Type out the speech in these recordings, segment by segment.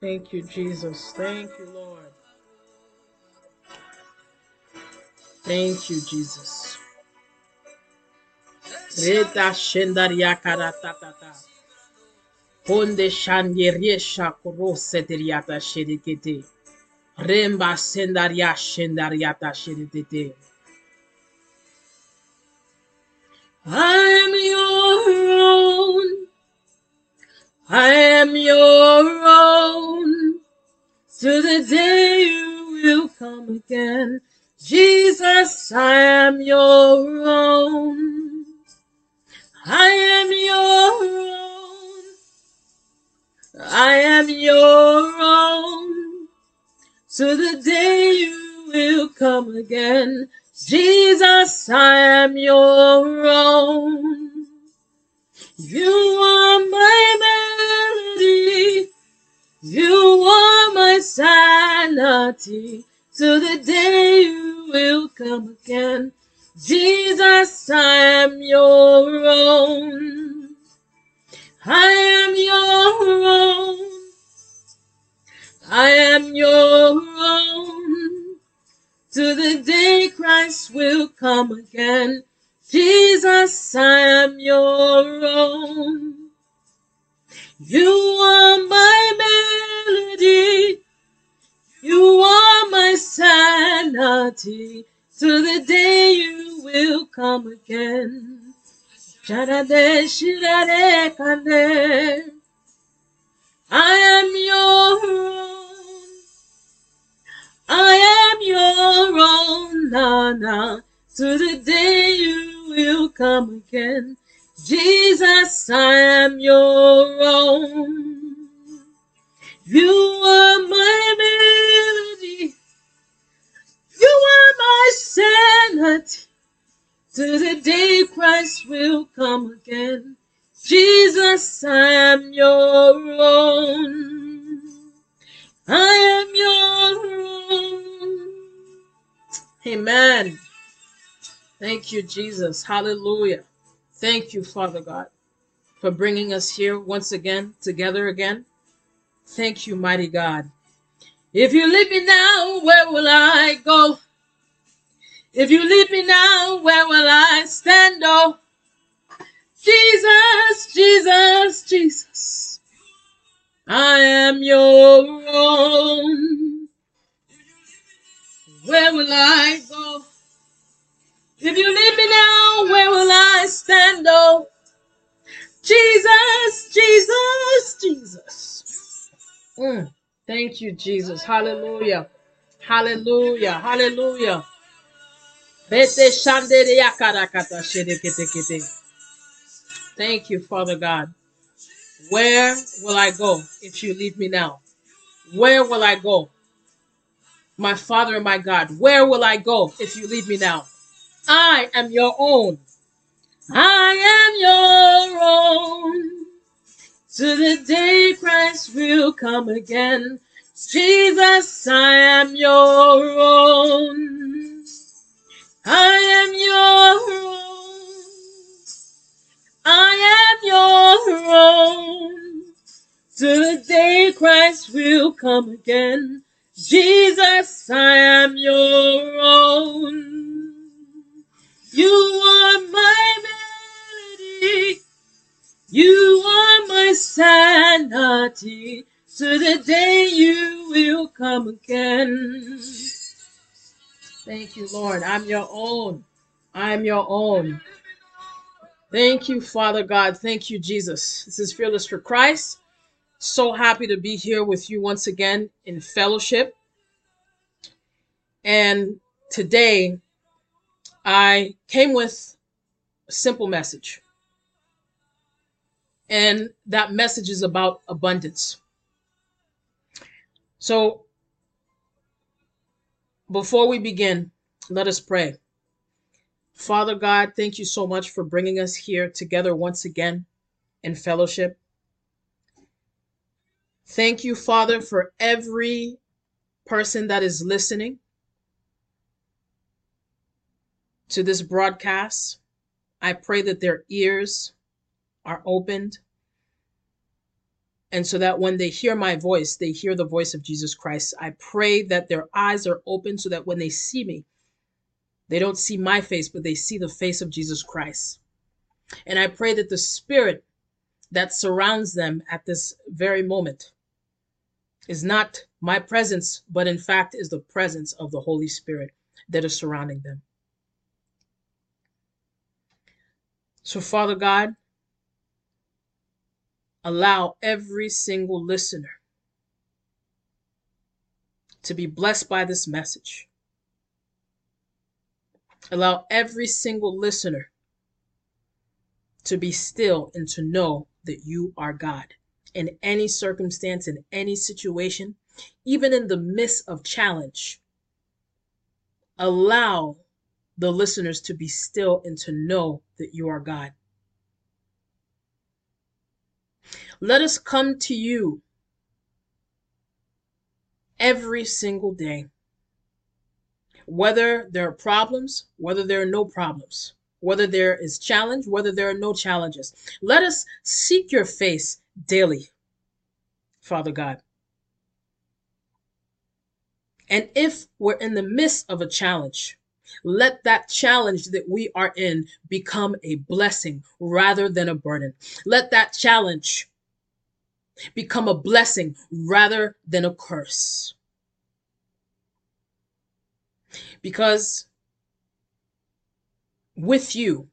Thank you, Jesus. Thank you, Lord. Thank you, Jesus. Reta shendaria karatatata. Honde shandiriesha kurose deriata shedikete. Remba sendaria shendariata shedikete. I am your own, to the day you will come again. Jesus, I am your own. I am your own. I am your own, to the day you will come again. Jesus, I am your own. You are my melody. You are my sanity. Till the day you will come again. Jesus, I am your own. I am your own. I am your own. Till the day Christ will come again. Jesus, I am your own. You are my melody. You are my sanity, till the day you will come again. I am your own. I am your own, Nana, till the day you will come again. Jesus, I am your own. You are my melody. You are my sanity. Till the day Christ will come again. Jesus, I am your own. I am your own. Amen. Thank you, Jesus. Hallelujah. Thank you, Father God, for bringing us here once again, together again. Thank you, mighty God. If you leave me now, where will I go? If you leave me now, where will I stand? Oh, Jesus, Jesus, Jesus. I am your own. Where will I go? If you leave me now, where will I stand? Oh, Jesus, Jesus, Jesus. Thank you, Jesus. Hallelujah. Hallelujah. Hallelujah. Thank you, Father God. Where will I go if you leave me now? Where will I go? My Father and my God, where will I go if you leave me now? I am your own. I am your own. To the day Christ will come again. Jesus, I am your own. I am your own. I am your own. To the day Christ will come again. Jesus, I am your own. You are my melody. You are my sanity, to the day you will come again. Thank you, Lord. I'm your own. I'm your own. Thank you, Father God. Thank you, Jesus. This is Fearless for Christ. So happy to be here with you once again in fellowship. And today, I came with a simple message. And that message is about abundance. So before we begin, let us pray. Father God, thank you so much for bringing us here together once again in fellowship. Thank you, Father, for every person that is listening to this broadcast. I pray that their ears are opened And so that when they hear my voice, they hear the voice of Jesus Christ. I pray that their eyes are open so that when they see me, they don't see my face, but they see the face of Jesus Christ. And I pray that the spirit that surrounds them at this very moment is not my presence, but in fact is the presence of the Holy Spirit that is surrounding them. So Father God, allow every single listener to be blessed by this message. Allow every single listener to be still and to know that you are God in any circumstance, in any situation, even in the midst of challenge. Allow the listeners to be still and to know that you are God. Let us come to you every single day, whether there are problems, whether there are no problems, whether there is challenge, whether there are no challenges. Let us seek your face daily, Father God. And if we're in the midst of a challenge, let that challenge that we are in become a blessing rather than a burden. Let that challenge become a blessing rather than a curse. Because with you,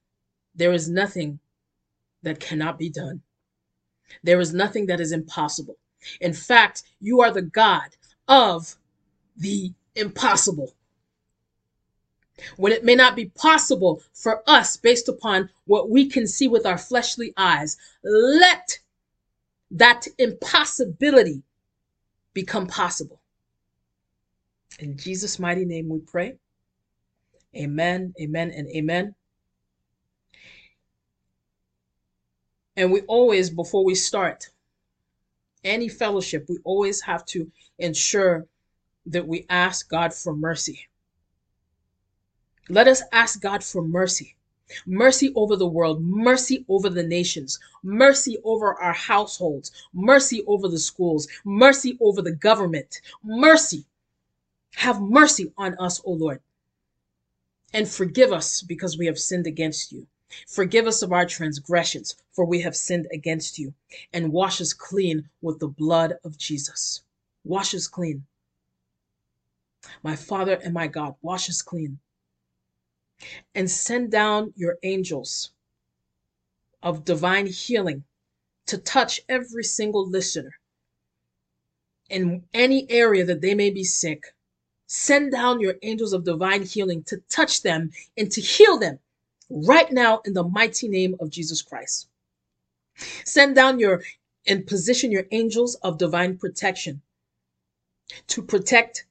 there is nothing that cannot be done. There is nothing that is impossible. In fact, you are the God of the impossible. When it may not be possible for us based upon what we can see with our fleshly eyes, let that impossibility become possible. In Jesus' mighty name we pray. Amen, amen, and amen. And we always, before we start any fellowship, we always have to ensure that we ask God for mercy. Let us ask God for mercy. Mercy over the world, mercy over the nations, mercy over our households, mercy over the schools, mercy over the government, mercy. Have mercy on us, O Lord, and forgive us because we have sinned against you. Forgive us of our transgressions, for we have sinned against you, and wash us clean with the blood of Jesus. Wash us clean. My Father and my God, wash us clean. And send down your angels of divine healing to touch every single listener in any area that they may be sick. Send down your angels of divine healing to touch them and to heal them right now in the mighty name of Jesus Christ. Send down your and position your angels of divine protection to protect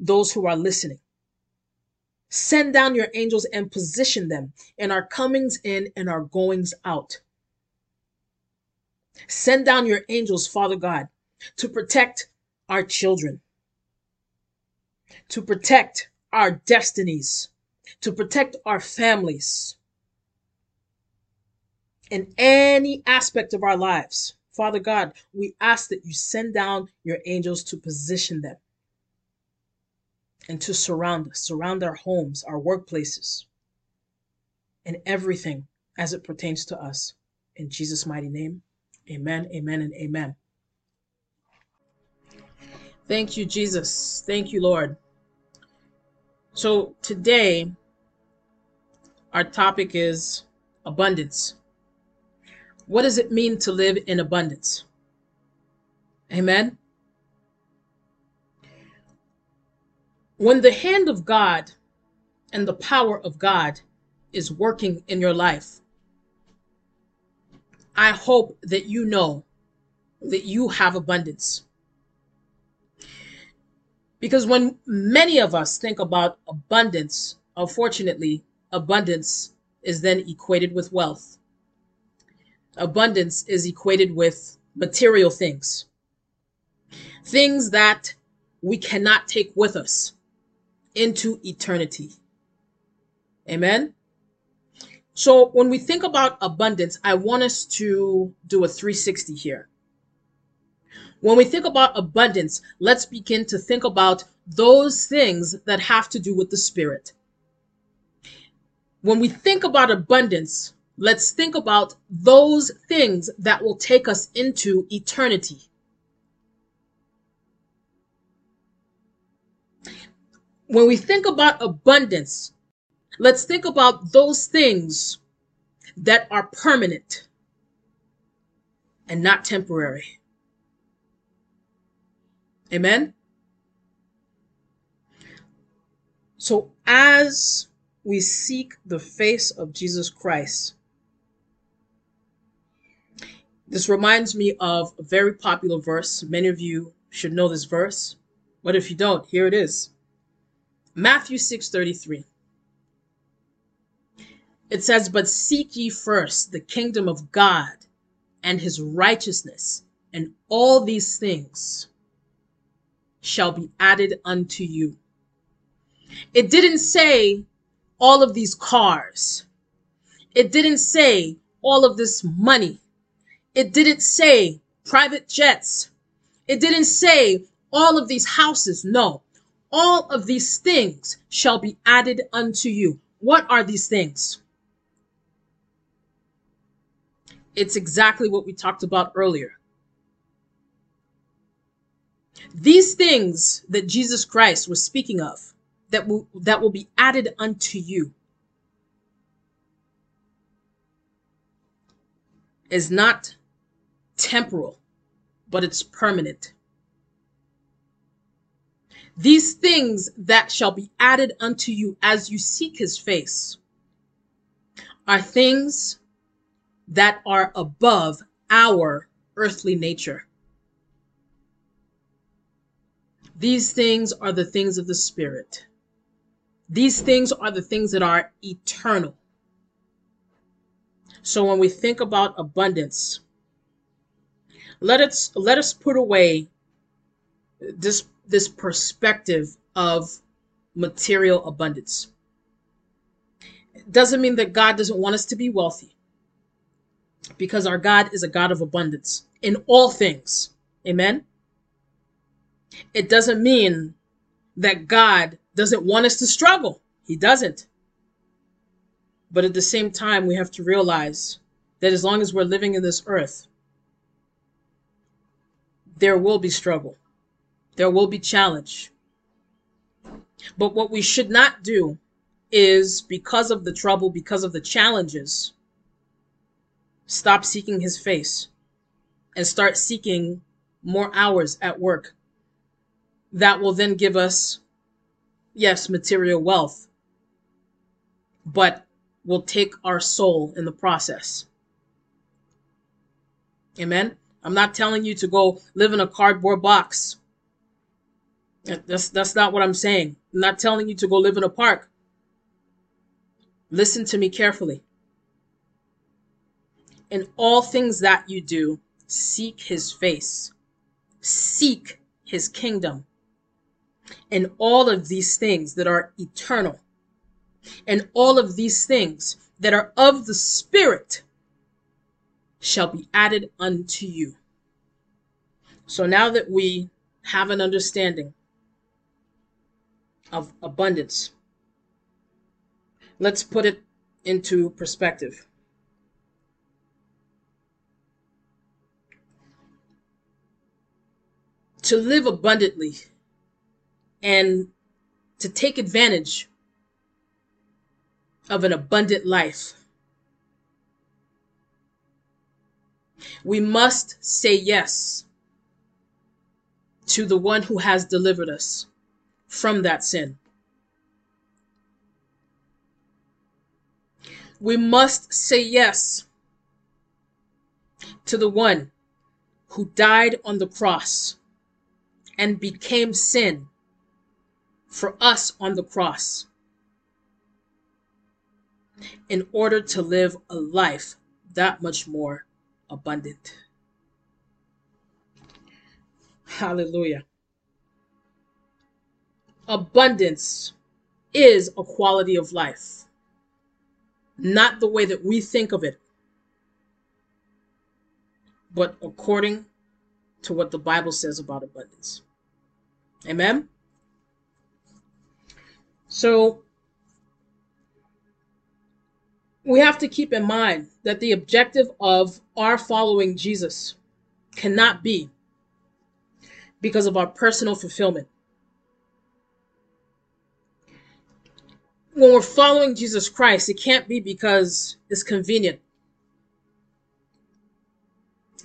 those who are listening. Send down your angels and position them in our comings in and our goings out. Send down your angels, Father God, to protect our children, to protect our destinies, to protect our families in any aspect of our lives. Father God, we ask that you send down your angels to position them and to surround us, surround our homes, our workplaces, and everything as it pertains to us. In Jesus' mighty name, amen, amen, and amen. Thank you, Jesus. Thank you, Lord. So today, our topic is abundance. What does it mean to live in abundance? Amen. When the hand of God and the power of God is working in your life, I hope that you know that you have abundance. Because when many of us think about abundance, unfortunately, abundance is then equated with wealth. Abundance is equated with material things, things that we cannot take with us into eternity. Amen. So when we think about abundance, I want us to do a 360 here. When we think about abundance, let's begin to think about those things that have to do with the Spirit. When we think about abundance, let's think about those things that will take us into eternity. When we think about abundance, let's think about those things that are permanent and not temporary. Amen? So as we seek the face of Jesus Christ, this reminds me of a very popular verse. Many of you should know this verse, but if you don't, here it is. Matthew 6:33. It says, "But seek ye first the kingdom of God and his righteousness, and all these things shall be added unto you." It didn't say all of these cars. It didn't say all of this money. It didn't say private jets. It didn't say all of these houses. No, all of these things shall be added unto you. What are these things? It's exactly what we talked about earlier. These things that Jesus Christ was speaking of, that will be added unto you, is not temporal, but it's permanent. These things that shall be added unto you as you seek his face are things that are above our earthly nature. These things are the things of the Spirit. These things are the things that are eternal. So when we think about abundance, let us put away this perspective of material abundance. It doesn't mean that God doesn't want us to be wealthy, because our God is a God of abundance in all things. Amen. It doesn't mean that God doesn't want us to struggle. He doesn't. But at the same time, we have to realize that as long as we're living in this earth, there will be struggle. There will be challenge. But what we should not do is, because of the trouble, because of the challenges, stop seeking his face and start seeking more hours at work. That will then give us, yes, material wealth, but will take our soul in the process. Amen. I'm not telling you to go live in a cardboard box. That's not what I'm saying. I'm not telling you to go live in a park. Listen to me carefully. In all things that you do, seek his face. Seek his kingdom. And all of these things that are eternal, and all of these things that are of the Spirit, shall be added unto you. So now that we have an understanding of abundance, let's put it into perspective. To live abundantly and to take advantage of an abundant life, we must say yes to the one who has delivered us from that sin. We must say yes to the one who died on the cross and became sin for us on the cross, in order to live a life that much more abundant. Hallelujah. Abundance is a quality of life, not the way that we think of it, but according to what the Bible says about abundance. Amen? So we have to keep in mind that the objective of our following Jesus cannot be because of our personal fulfillment. When we're following Jesus Christ, it can't be because it's convenient,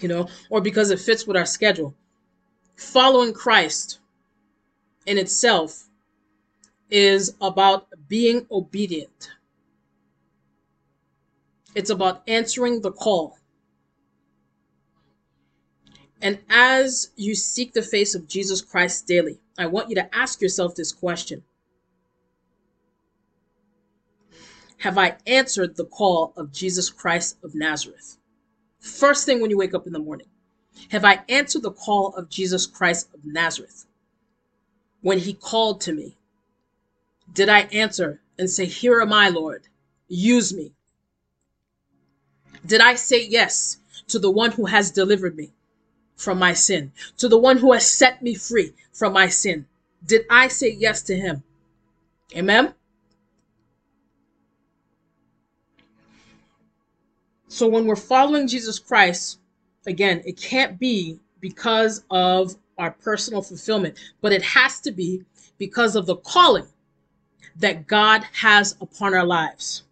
you know, or because it fits with our schedule. Following Christ in itself is about being obedient. It's about answering the call. And as you seek the face of Jesus Christ daily, I want you to ask yourself this question. Have I answered the call of Jesus Christ of Nazareth? First thing when you wake up in the morning, have I answered the call of Jesus Christ of Nazareth? When he called to me, did I answer and say, "Here am I, Lord, use me"? Did I say yes to the one who has delivered me from my sin, to the one who has set me free from my sin? Did I say yes to him? Amen? So when we're following Jesus Christ, again, it can't be because of our personal fulfillment, but it has to be because of the calling that God has upon our lives.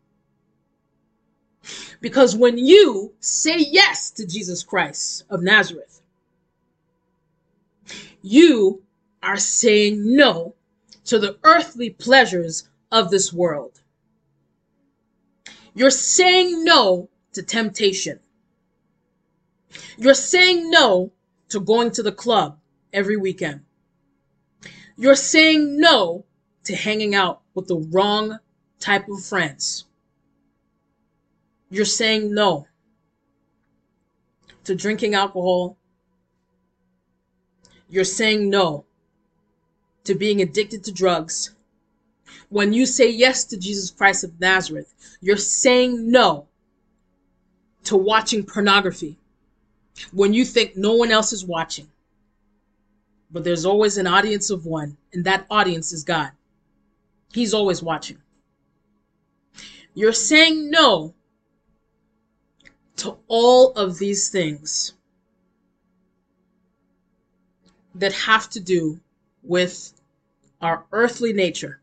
Because when you say yes to Jesus Christ of Nazareth, you are saying no to the earthly pleasures of this world. You're saying no to temptation. You're saying no to going to the club every weekend. You're saying no to hanging out with the wrong type of friends. You're saying no to drinking alcohol. You're saying no to being addicted to drugs. When you say yes to Jesus Christ of Nazareth, you're saying no to watching pornography when you think no one else is watching. But there's always an audience of one, and that audience is God. He's always watching. You're saying no to all of these things that have to do with our earthly nature.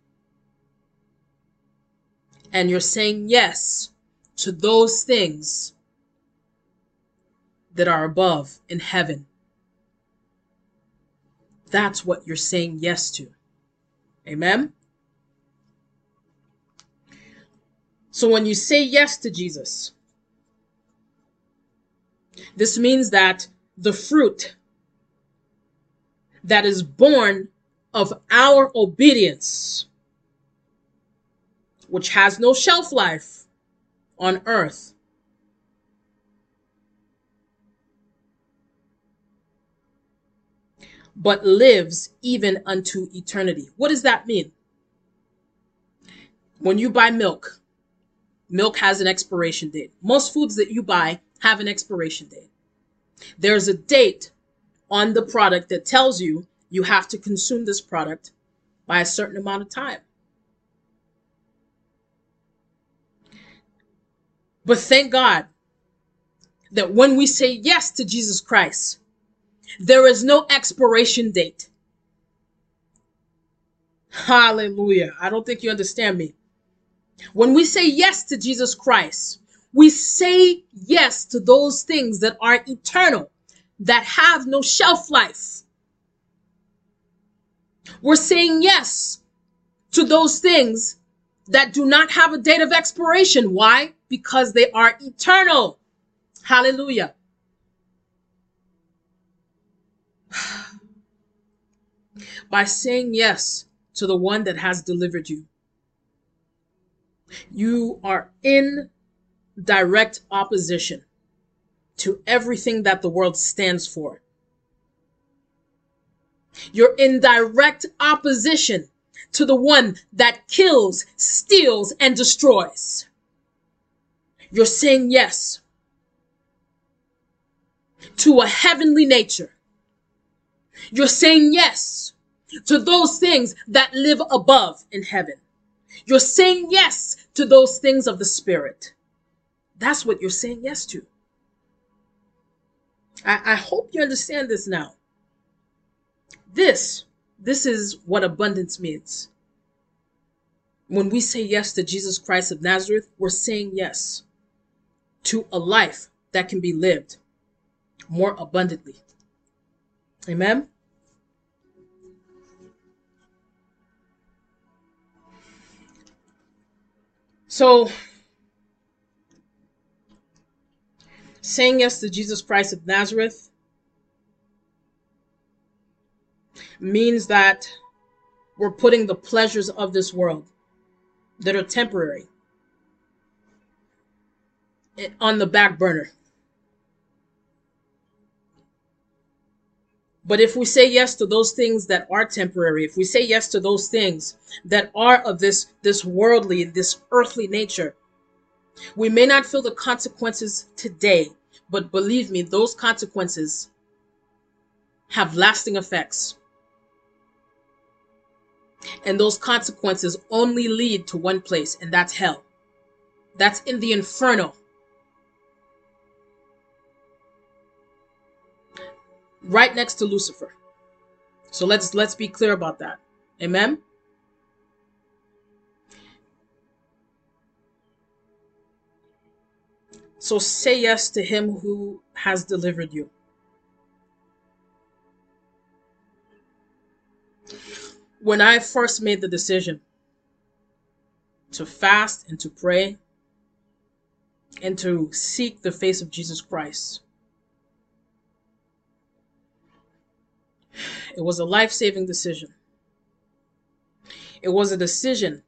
And you're saying yes to those things that are above in heaven. That's what you're saying yes to. Amen? So when you say yes to Jesus, this means that the fruit that is born of our obedience, which has no shelf life on earth, but lives even unto eternity. What does that mean? When you buy milk, milk has an expiration date. Most foods that you buy have an expiration date. There's a date on the product that tells you you have to consume this product by a certain amount of time. But thank God that when we say yes to Jesus Christ, there is no expiration date. Hallelujah. I don't think you understand me. When we say yes to Jesus Christ, we say yes to those things that are eternal, that have no shelf life. We're saying yes to those things that do not have a date of expiration. Why? Because they are eternal. Hallelujah. By saying yes to the one that has delivered you, you are in direct opposition to everything that the world stands for. You're in direct opposition to the one that kills, steals, and destroys. You're saying yes to a heavenly nature You're saying yes to those things that live above in heaven. You're saying yes to those things of the Spirit. That's what you're saying yes to. I hope you understand this now. This is what abundance means. When we say yes to Jesus Christ of Nazareth, we're saying yes to a life that can be lived more abundantly. Amen. So, saying yes to Jesus Christ of Nazareth means that we're putting the pleasures of this world that are temporary on the back burner. But if we say yes to those things that are temporary, if we say yes to those things that are of this worldly, this earthly nature, we may not feel the consequences today, but believe me, those consequences have lasting effects. And those consequences only lead to one place, and that's hell. That's in the inferno. Right next to Lucifer. So let's be clear about that. Amen. So say yes to him who has delivered you. When I first made the decision to fast and to pray and to seek the face of Jesus Christ, it was a life-saving decision. It was a decision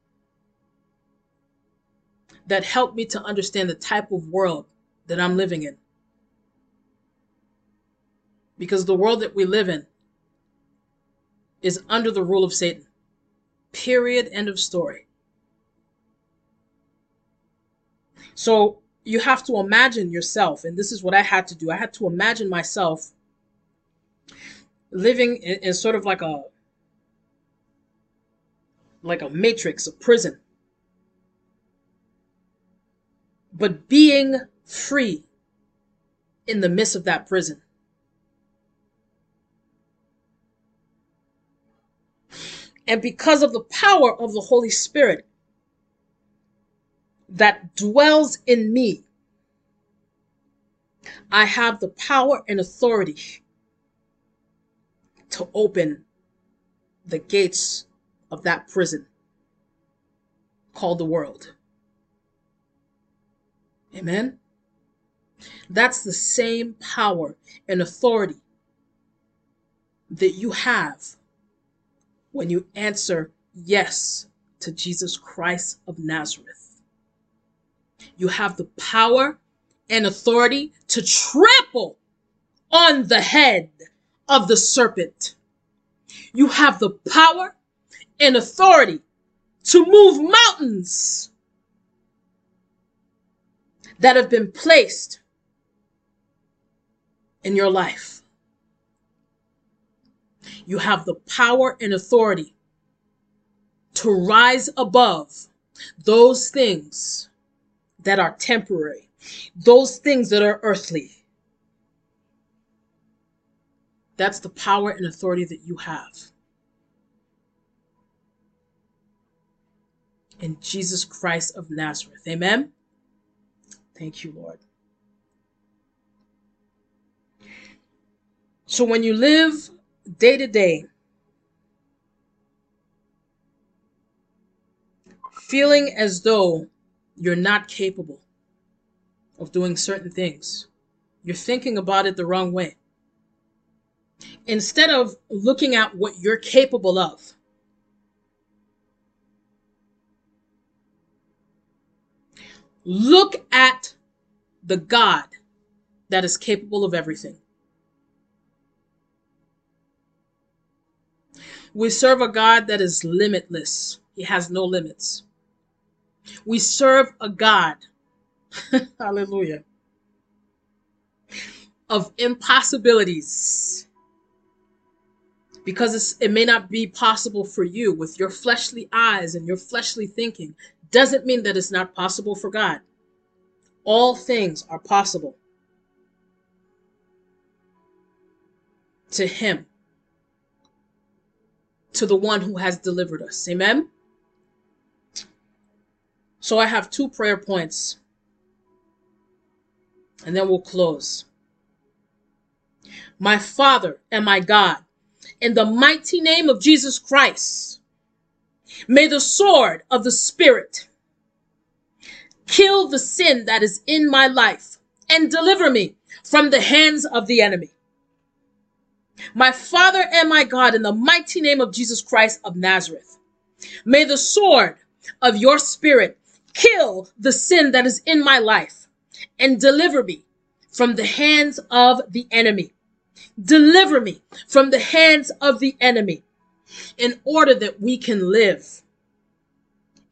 that helped me to understand the type of world that I'm living in. Because the world that we live in is under the rule of Satan. Period. End of story. So you have to imagine yourself, and this is what I had to do. I had to imagine myself living in sort of like a matrix, a prison, but being free in the midst of that prison. And because of the power of the Holy Spirit that dwells in me, I have the power and authority to open the gates of that prison called the world. Amen. That's the same power and authority that you have when you answer yes to Jesus Christ of Nazareth. You have the power and authority to trample on the head of the serpent. You have the power and authority to move mountains that have been placed in your life. You have the power and authority to rise above those things that are temporary, those things that are earthly. That's the power and authority that you have. In Jesus Christ of Nazareth. Amen. Thank you, Lord. So when you live day to day, feeling as though you're not capable of doing certain things, you're thinking about it the wrong way. Instead of looking at what you're capable of, look at the God that is capable of everything. We serve a God that is limitless. He has no limits. We serve a God, hallelujah, of impossibilities. because it may not be possible for you with your fleshly eyes and your fleshly thinking, doesn't mean that it's not possible for God. All things are possible to Him, to the one who has delivered us. Amen? So I have two prayer points, and then we'll close. My Father and my God, in the mighty name of Jesus Christ, may the sword of the Spirit kill the sin that is in my life and deliver me from the hands of the enemy. My Father and my God, in the mighty name of Jesus Christ of Nazareth, may the sword of your Spirit kill the sin that is in my life and deliver me from the hands of the enemy. Deliver me from the hands of the enemy, in order that we can live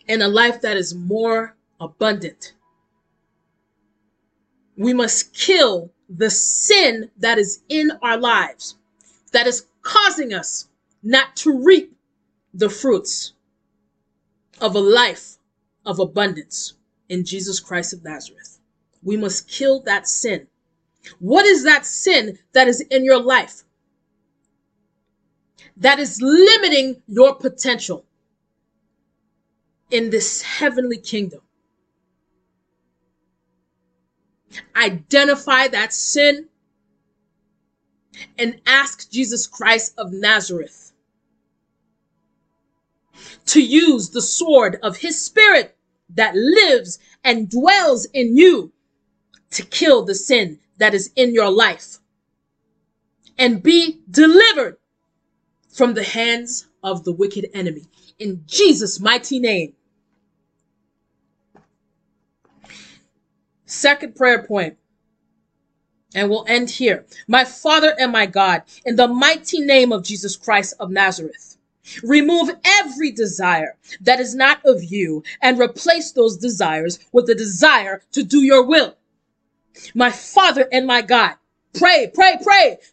in a life that is more abundant. We must kill the sin that is in our lives that is causing us not to reap the fruits of a life of abundance in Jesus Christ of Nazareth. We must kill that sin. What is that sin that is in your life that is limiting your potential in this heavenly kingdom? Identify that sin and ask Jesus Christ of Nazareth to use the sword of His Spirit that lives and dwells in you to kill the sin that is in your life and be delivered from the hands of the wicked enemy, in Jesus' mighty name. Second prayer point, and we'll end here. My Father and my God, in the mighty name of Jesus Christ of Nazareth, remove every desire that is not of you and replace those desires with the desire to do your will. My Father and my God, pray.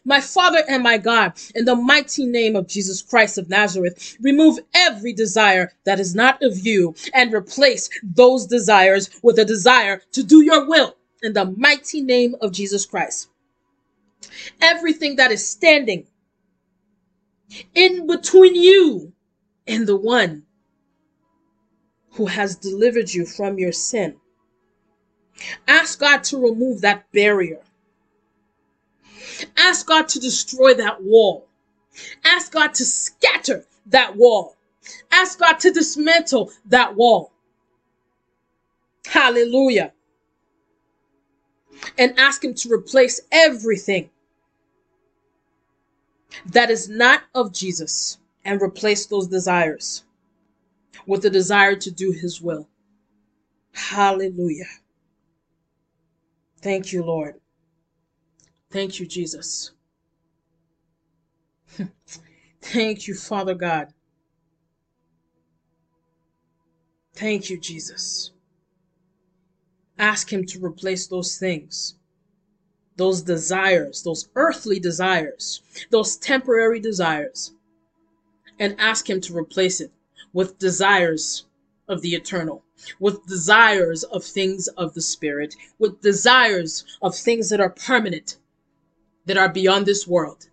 My Father and my God, in the mighty name of Jesus Christ of Nazareth, remove every desire that is not of you and replace those desires with a desire to do your will, in the mighty name of Jesus Christ. Everything that is standing in between you and the one who has delivered you from your sin, ask God to remove that barrier. Ask God to destroy that wall. Ask God to scatter that wall. Ask God to dismantle that wall. Hallelujah. And ask Him to replace everything that is not of Jesus and replace those desires with the desire to do His will. Hallelujah. Thank you, Lord. Thank you, Jesus. Thank you, Father God. Thank you, Jesus. Ask Him to replace those things, those desires, those earthly desires, those temporary desires, and ask Him to replace it with desires of the eternal, with desires of things of the Spirit, with desires of things that are permanent, that are beyond this world.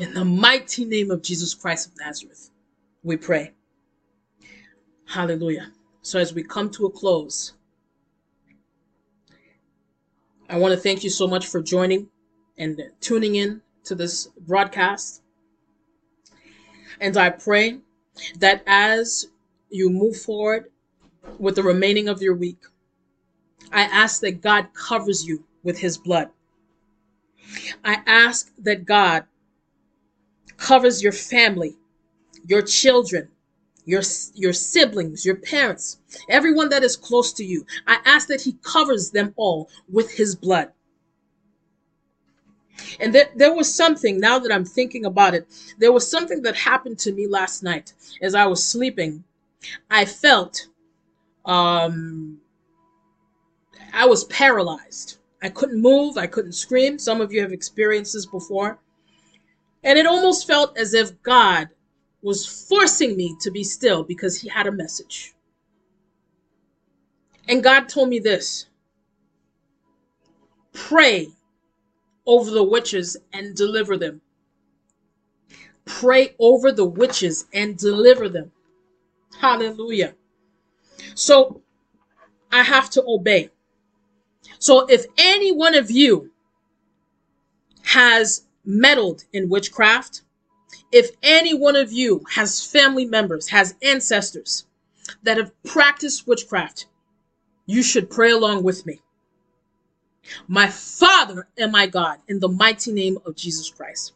In the mighty name of Jesus Christ of Nazareth, we pray. Hallelujah. So as we come to a close, I want to thank you so much for joining and tuning in to this broadcast. And I pray that as you move forward with the remaining of your week, I ask that God covers you with His blood. I ask that God covers your family, your children, your siblings, your parents, everyone that is close to you. I ask that He covers them all with His blood. And there was something, now that I'm thinking about it, there was something that happened to me last night as I was sleeping. I felt I was paralyzed. I couldn't move. I couldn't scream. Some of you have experienced this before. And it almost felt as if God was forcing me to be still because he had a message. And God told me this: pray over the witches and deliver them. Pray over the witches and deliver them. Hallelujah. So I have to obey. So if any one of you has meddled in witchcraft, if any one of you has family members, has ancestors that have practiced witchcraft, you should pray along with me. My Father and my God, in the mighty name of Jesus Christ,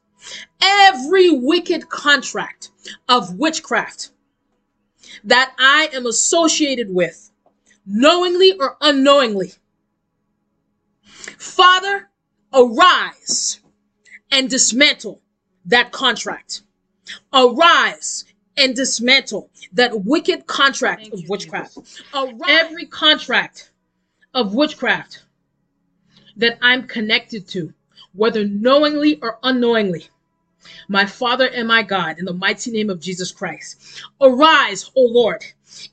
every wicked contract of witchcraft that I am associated with, knowingly or unknowingly, Father, arise and dismantle that contract. Arise and dismantle that wicked contract of witchcraft. Every contract of witchcraft that I'm connected to, whether knowingly or unknowingly, my Father and my God, in the mighty name of Jesus Christ, arise, O Lord,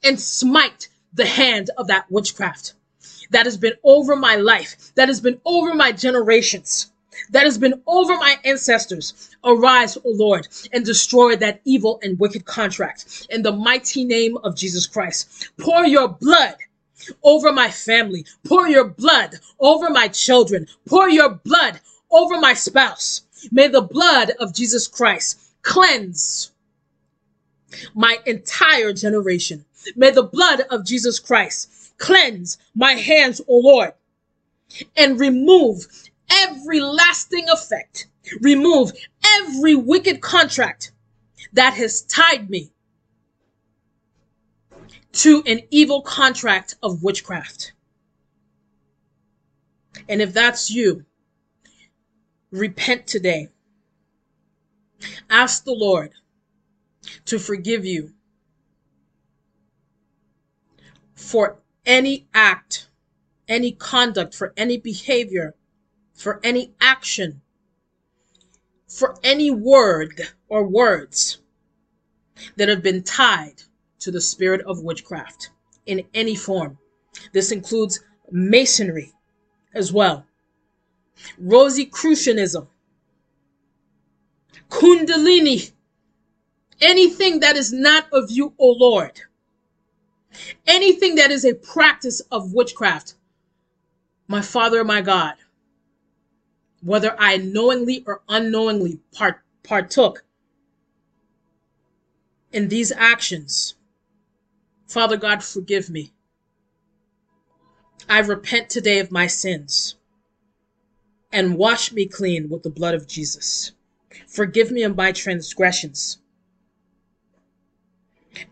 and smite the hand of that witchcraft that has been over my life, that has been over my generations, that has been over my ancestors. Arise, O Lord, and destroy that evil and wicked contract in the mighty name of Jesus Christ. Pour your blood over my family. Pour your blood over my children. Pour your blood over my spouse. May the blood of Jesus Christ cleanse my entire generation. May the blood of Jesus Christ cleanse my hands, O Lord, and remove every lasting effect. Remove every wicked contract that has tied me to an evil contract of witchcraft. And if that's you, repent today. Ask the Lord to forgive you for any act, any conduct, for any behavior, for any action, for any word or words that have been tied to the spirit of witchcraft in any form. This includes Masonry as well, Rosicrucianism, Kundalini, anything that is not of you, O Lord, anything that is a practice of witchcraft. My Father, my God, whether I knowingly or unknowingly partook in these actions, Father God, forgive me. I repent today of my sins, and wash me clean with the blood of Jesus. Forgive me of my transgressions,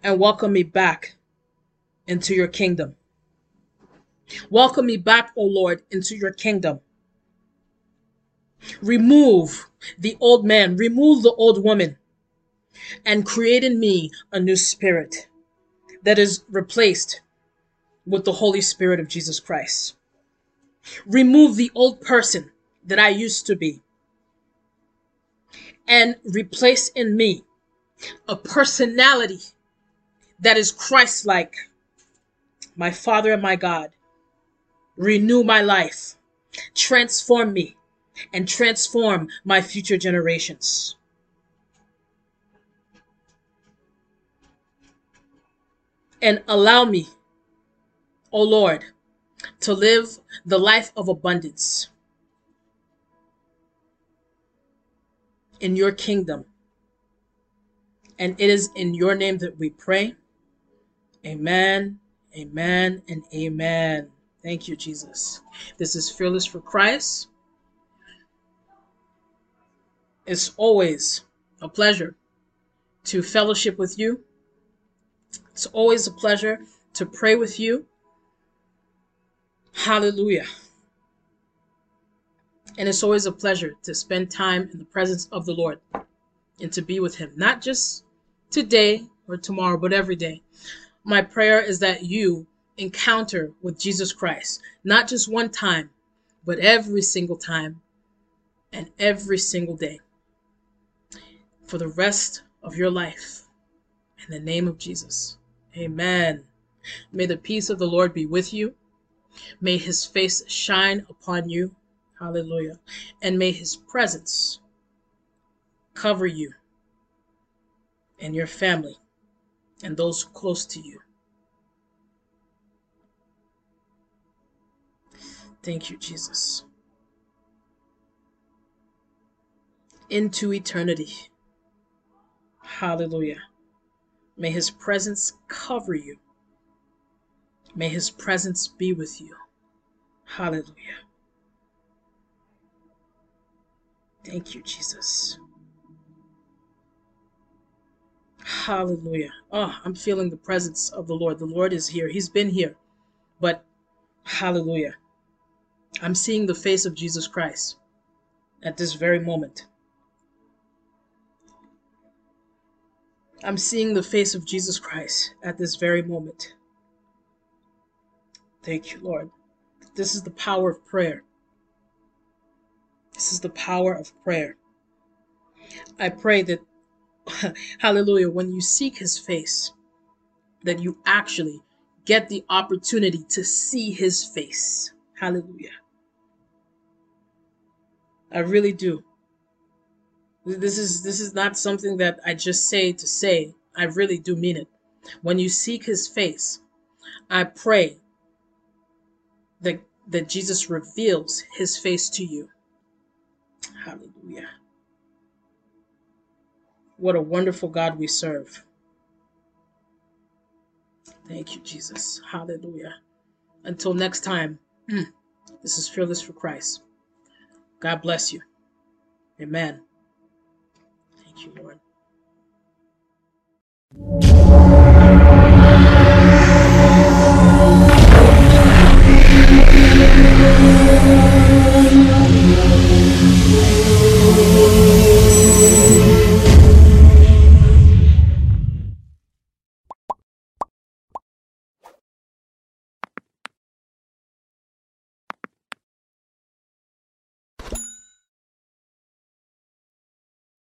and welcome me back into your kingdom. Welcome me back, O Lord, into your kingdom. Remove the old man, remove the old woman, and create in me a new spirit that is replaced with the Holy Spirit of Jesus Christ. Remove the old person that I used to be and replace in me a personality that is Christ-like. My Father and my God, renew my life, transform me, and transform my future generations. And allow me, O Lord, to live the life of abundance in your kingdom. And it is in your name that we pray. Amen, amen, and amen. Thank you, Jesus. This is Fearless for Christ. It's always a pleasure to fellowship with you. It's always a pleasure to pray with you. Hallelujah. And it's always a pleasure to spend time in the presence of the Lord and to be with him, not just today or tomorrow, but every day. My prayer is that you encounter with Jesus Christ, not just one time, but every single time and every single day. for the rest of your life. In the name of Jesus, amen. May the peace of the Lord be with you. May his face shine upon you. Hallelujah. And may his presence cover you and your family and those close to you. Thank you, Jesus. Into eternity. Hallelujah. May his presence cover you. May his presence be with you. Hallelujah. Thank you, Jesus. Hallelujah. Oh, I'm feeling the presence of the Lord. The Lord is here. He's been here. But hallelujah. I'm seeing the face of Jesus Christ at this very moment. I'm seeing the face of Jesus Christ at this very moment. Thank you, Lord. This is the power of prayer. This is the power of prayer. I pray that, hallelujah, when you seek his face, that you actually get the opportunity to see his face. Hallelujah. I really do. This is not something that I just say to say. I really do mean it. When you seek his face, I pray that Jesus reveals his face to you. Hallelujah. What a wonderful God we serve. Thank you, Jesus. Hallelujah. Until next time, this is Fearless for Christ. God bless you. Amen. Thank you, Lord.